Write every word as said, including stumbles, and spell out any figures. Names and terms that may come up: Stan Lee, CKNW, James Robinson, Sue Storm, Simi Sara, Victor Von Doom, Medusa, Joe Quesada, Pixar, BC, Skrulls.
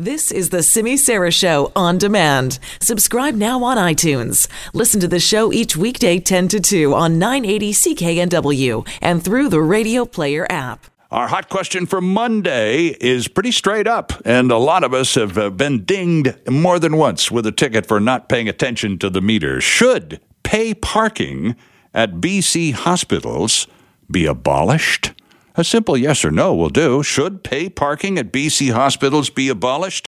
This is the Simi Sara Show on demand. Subscribe now on iTunes. Listen to the show each weekday ten to two on nine eighty C K N W and through the Radio Player app. Our hot question for Monday is pretty straight up, and a lot of us have been dinged more than once with a ticket for not paying attention to the meter. Should pay parking at B C hospitals be abolished? A simple yes or no will do. Should pay parking at B C hospitals be abolished?